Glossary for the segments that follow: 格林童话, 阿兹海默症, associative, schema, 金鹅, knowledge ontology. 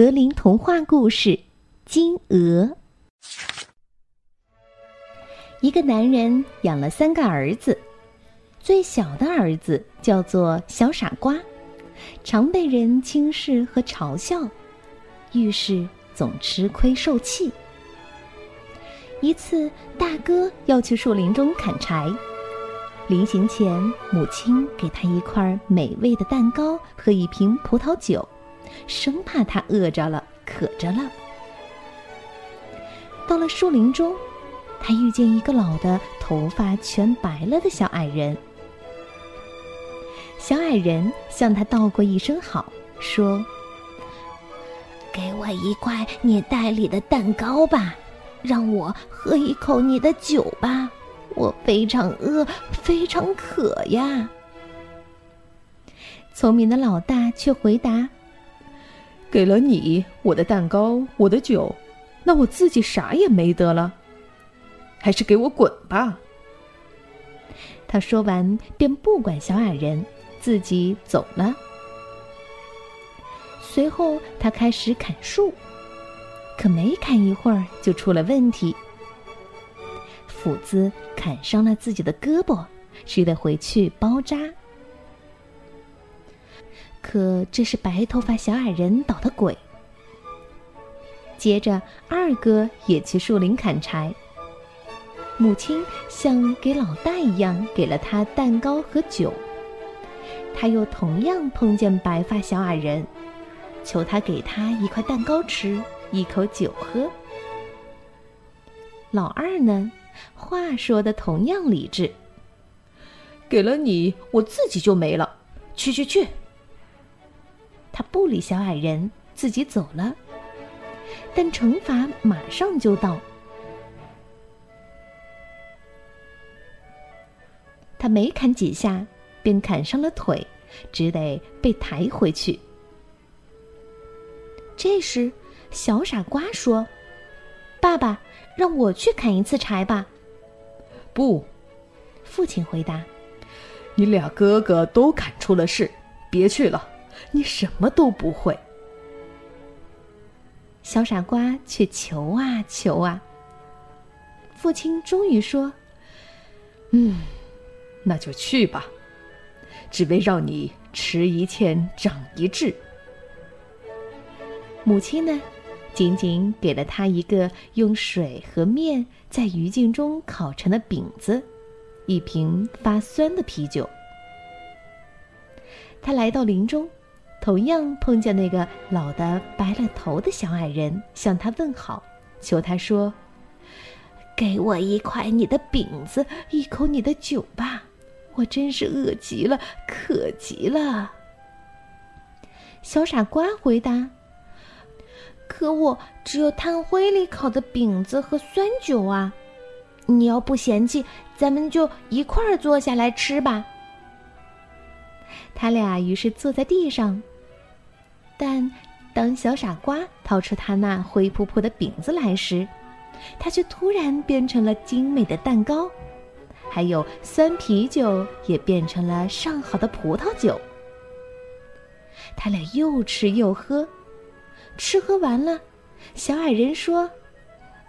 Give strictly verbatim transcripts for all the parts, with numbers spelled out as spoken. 格林童话故事《金鹅》。一个男人养了三个儿子，最小的儿子叫做小傻瓜，常被人轻视和嘲笑，遇事总吃亏受气。一次，大哥要去树林中砍柴，临行前母亲给他一块美味的蛋糕和一瓶葡萄酒，生怕他饿着了渴着了。到了树林中，他遇见一个老的头发全白了的小矮人。小矮人向他道过一声好，说：给我一块你袋里的蛋糕吧，让我喝一口你的酒吧，我非常饿非常渴呀。聪明的老大却回答：给了你我的蛋糕我的酒，那我自己啥也没得了，还是给我滚吧。他说完便不管小矮人，自己走了。随后他开始砍树，可没砍一会儿就出了问题，斧子砍伤了自己的胳膊，只得回去包扎。可这是白头发小矮人捣的鬼。接着二哥也去树林砍柴，母亲像给老大一样给了他蛋糕和酒，他又同样碰见白发小矮人，求他给他一块蛋糕吃，一口酒喝。老二呢，话说的同样理智：给了你我自己就没了，去去去。他不理小矮人，自己走了，但惩罚马上就到。他没砍几下便砍伤了腿，只得被抬回去。这时小傻瓜说：爸爸，让我去砍一次柴吧。不，父亲回答，你俩哥哥都砍出了事，别去了，你什么都不会。小傻瓜却求啊求啊，父亲终于说：嗯，那就去吧，只为让你吃一堑长一智。母亲呢，仅仅给了他一个用水和面在余烬中烤成的饼子，一瓶发酸的啤酒。他来到林中，同样碰见那个老的白了头的小矮人，向他问好，求他说：给我一块你的饼子，一口你的酒吧，我真是饿极了渴极了。小傻瓜回答：可我只有炭灰里烤的饼子和酸酒啊，你要不嫌弃，咱们就一块儿坐下来吃吧。他俩于是坐在地上，但当小傻瓜掏出他那灰扑扑的饼子来时，他却突然变成了精美的蛋糕，还有酸啤酒也变成了上好的葡萄酒。他俩又吃又喝，吃喝完了，小矮人说：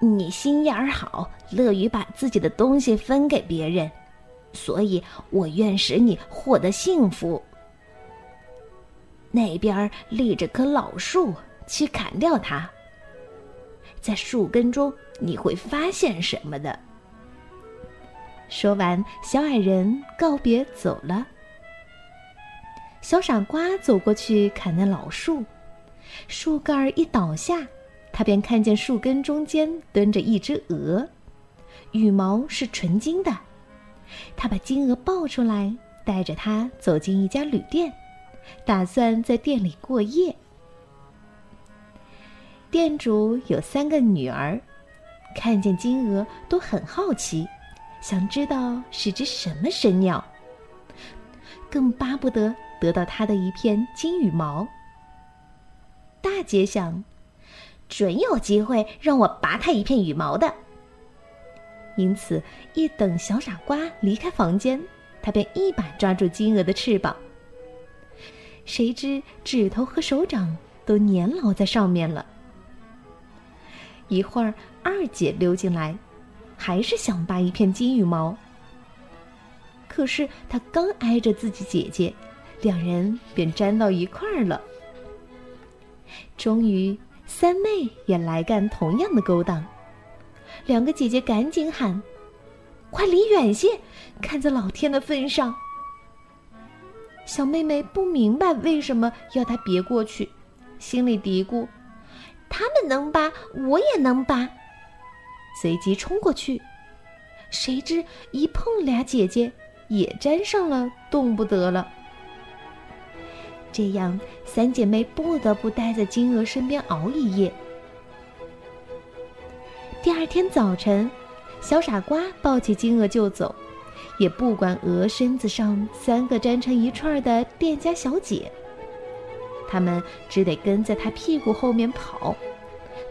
你心眼儿好，乐于把自己的东西分给别人，所以我愿使你获得幸福。那边立着棵老树，去砍掉它，在树根中你会发现什么的。说完，小矮人告别走了。小傻瓜走过去砍那老树，树干一倒下，他便看见树根中间蹲着一只鹅，羽毛是纯金的。他把金鹅抱出来，带着它走进一家旅店，打算在店里过夜。店主有三个女儿，看见金鹅都很好奇，想知道是只什么神鸟，更巴不得得到它的一片金羽毛。大姐想，准有机会让我拔它一片羽毛的。因此一等小傻瓜离开房间，他便一把抓住金鹅的翅膀，谁知指头和手掌都粘牢在上面了。一会儿，二姐溜进来，还是想拔一片金羽毛。可是她刚挨着自己姐姐，两人便粘到一块儿了。终于，三妹也来干同样的勾当，两个姐姐赶紧喊：“快离远些，看在老天的份上！”小妹妹不明白为什么要她别过去，心里嘀咕：“他们能拔，我也能拔。”随即冲过去，谁知一碰俩姐姐，也粘上了，动不得了。这样，三姐妹不得不待在金鹅身边熬一夜。第二天早晨，小傻瓜抱起金鹅就走，也不管鹅身子上三个粘成一串的店家小姐。他们只得跟在他屁股后面跑，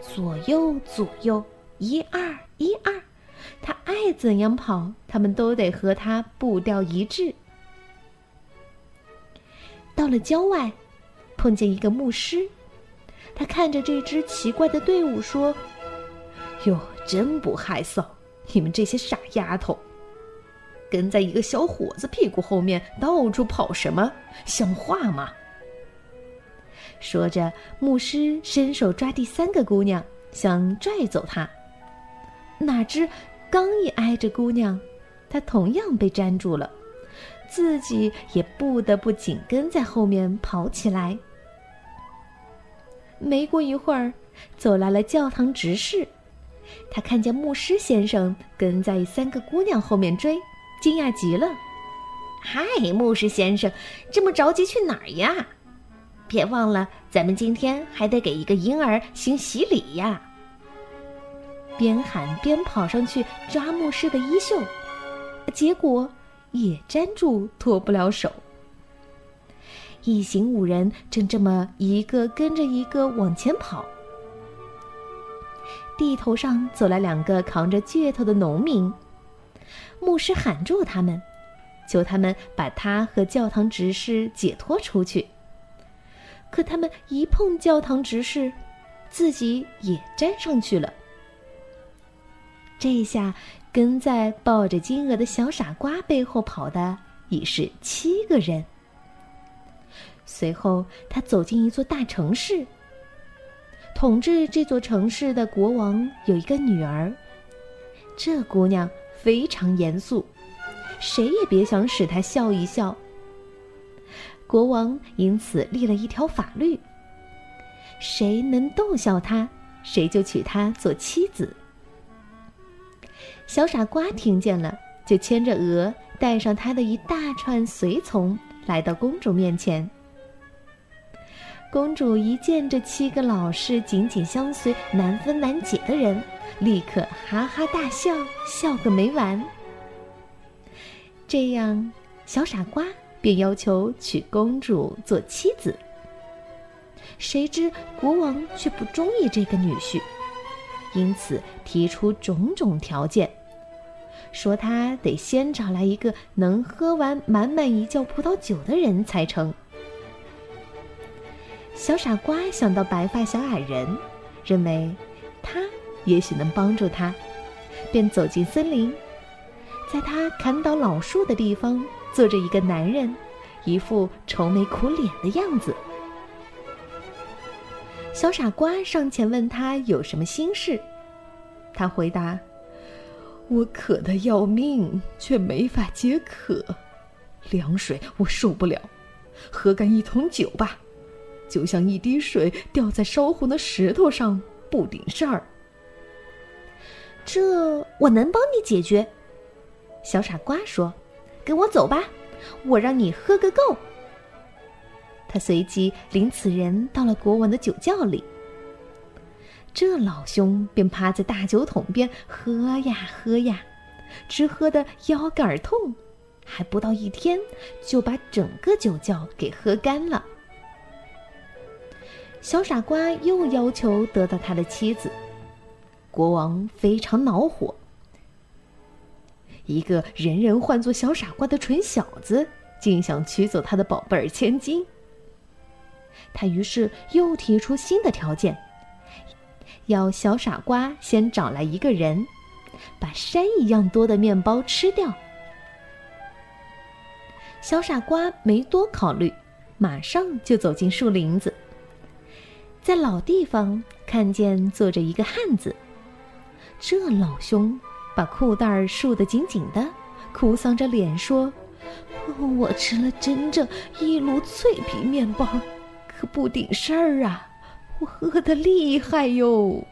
左右左右，一二一二，他爱怎样跑，他们都得和他步调一致。到了郊外，碰见一个牧师，他看着这支奇怪的队伍说：“哟，真不害臊，你们这些傻丫头，跟在一个小伙子屁股后面到处跑什么，像话吗？”说着，牧师伸手抓第三个姑娘，想拽走她，哪知刚一挨着姑娘，她同样被粘住了。自己也不得不紧跟在后面跑起来。没过一会儿，走来了教堂执事，他看见牧师先生跟在三个姑娘后面追，惊讶极了：“嗨，牧师先生，这么着急去哪儿呀？别忘了，咱们今天还得给一个婴儿行洗礼呀！”边喊边跑上去抓牧师的衣袖，结果也粘住，脱不了手。一行五人正这么一个跟着一个往前跑，地头上走来两个扛着镢头的农民，牧师喊住他们，求他们把他和教堂执事解脱出去。可他们一碰教堂执事，自己也粘上去了。这下跟在抱着金鹅的小傻瓜背后跑的已是七个人。随后他走进一座大城市，统治这座城市的国王有一个女儿，这姑娘非常严肃，谁也别想使她笑一笑。国王因此立了一条法律，谁能逗笑她，谁就娶她做妻子。小傻瓜听见了，就牵着鹅，带上他的一大串随从，来到公主面前。公主一见这七个老是紧紧相随、难分难解的人，立刻哈哈大笑，笑个没完。这样，小傻瓜便要求娶公主做妻子。谁知国王却不中意这个女婿，因此提出种种条件。说他得先找来一个能喝完满满一窖葡萄酒的人才成。小傻瓜想到白发小矮人，认为他也许能帮助他，便走进森林，在他砍倒老树的地方坐着一个男人，一副愁眉苦脸的样子。小傻瓜上前问他有什么心事，他回答：“我渴得要命，却没法解渴，凉水我受不了，喝干一桶酒吧，就像一滴水掉在烧红的石头上，不顶事儿。”“这我能帮你解决。”小傻瓜说，“跟我走吧，我让你喝个够。”他随即领此人到了国王的酒窖里，这老兄便趴在大酒桶边喝呀喝呀，直喝得腰杆痛，还不到一天就把整个酒窖给喝干了。小傻瓜又要求得到他的妻子，国王非常恼火，一个人人唤作小傻瓜的蠢小子，竟想取走他的宝贝儿千金。他于是又提出新的条件，要小傻瓜先找来一个人，把山一样多的面包吃掉。小傻瓜没多考虑，马上就走进树林子，在老地方看见坐着一个汉子，这老兄把裤带束得紧紧的，哭丧着脸说：“我吃了整整一炉脆皮面包，可不顶事儿啊！我饿得厉害哟，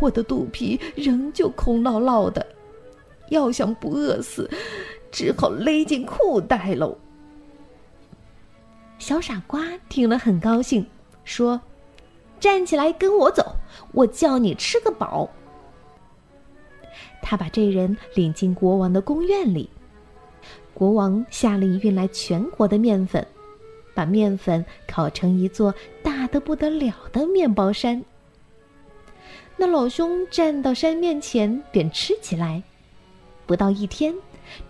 我的肚皮仍旧空落落的，要想不饿死，只好勒进裤带喽。”小傻瓜听了很高兴，说：“站起来跟我走，我叫你吃个饱。”他把这人领进国王的宫院里，国王下令运来全国的面粉，把面粉烤成一座大得不得了的面包山。那老兄站到山面前便吃起来，不到一天，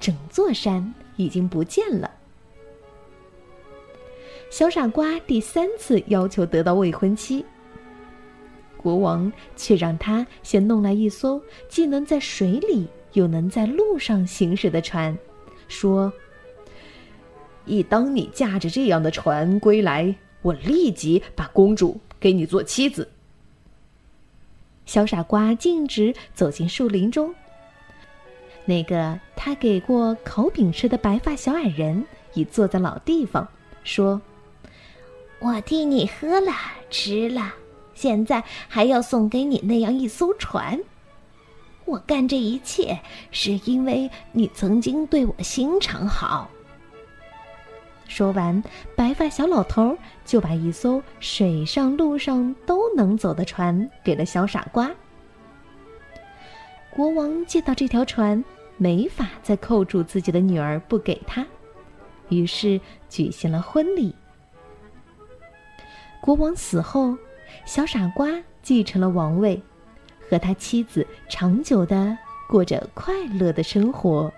整座山已经不见了。小傻瓜第三次要求得到未婚妻，国王却让他先弄来一艘既能在水里又能在路上行驶的船，说：“一当你驾着这样的船归来，我立即把公主给你做妻子。”小傻瓜径直走进树林中，那个他给过烤饼吃的白发小矮人已坐在老地方，说：“我替你喝了吃了，现在还要送给你那样一艘船。我干这一切是因为你曾经对我心肠好。”说完，白发小老头就把一艘水上路上都能走的船给了小傻瓜。国王见到这条船没法再扣住自己的女儿不给她，于是举行了婚礼。国王死后，小傻瓜继承了王位，和他妻子长久地过着快乐的生活。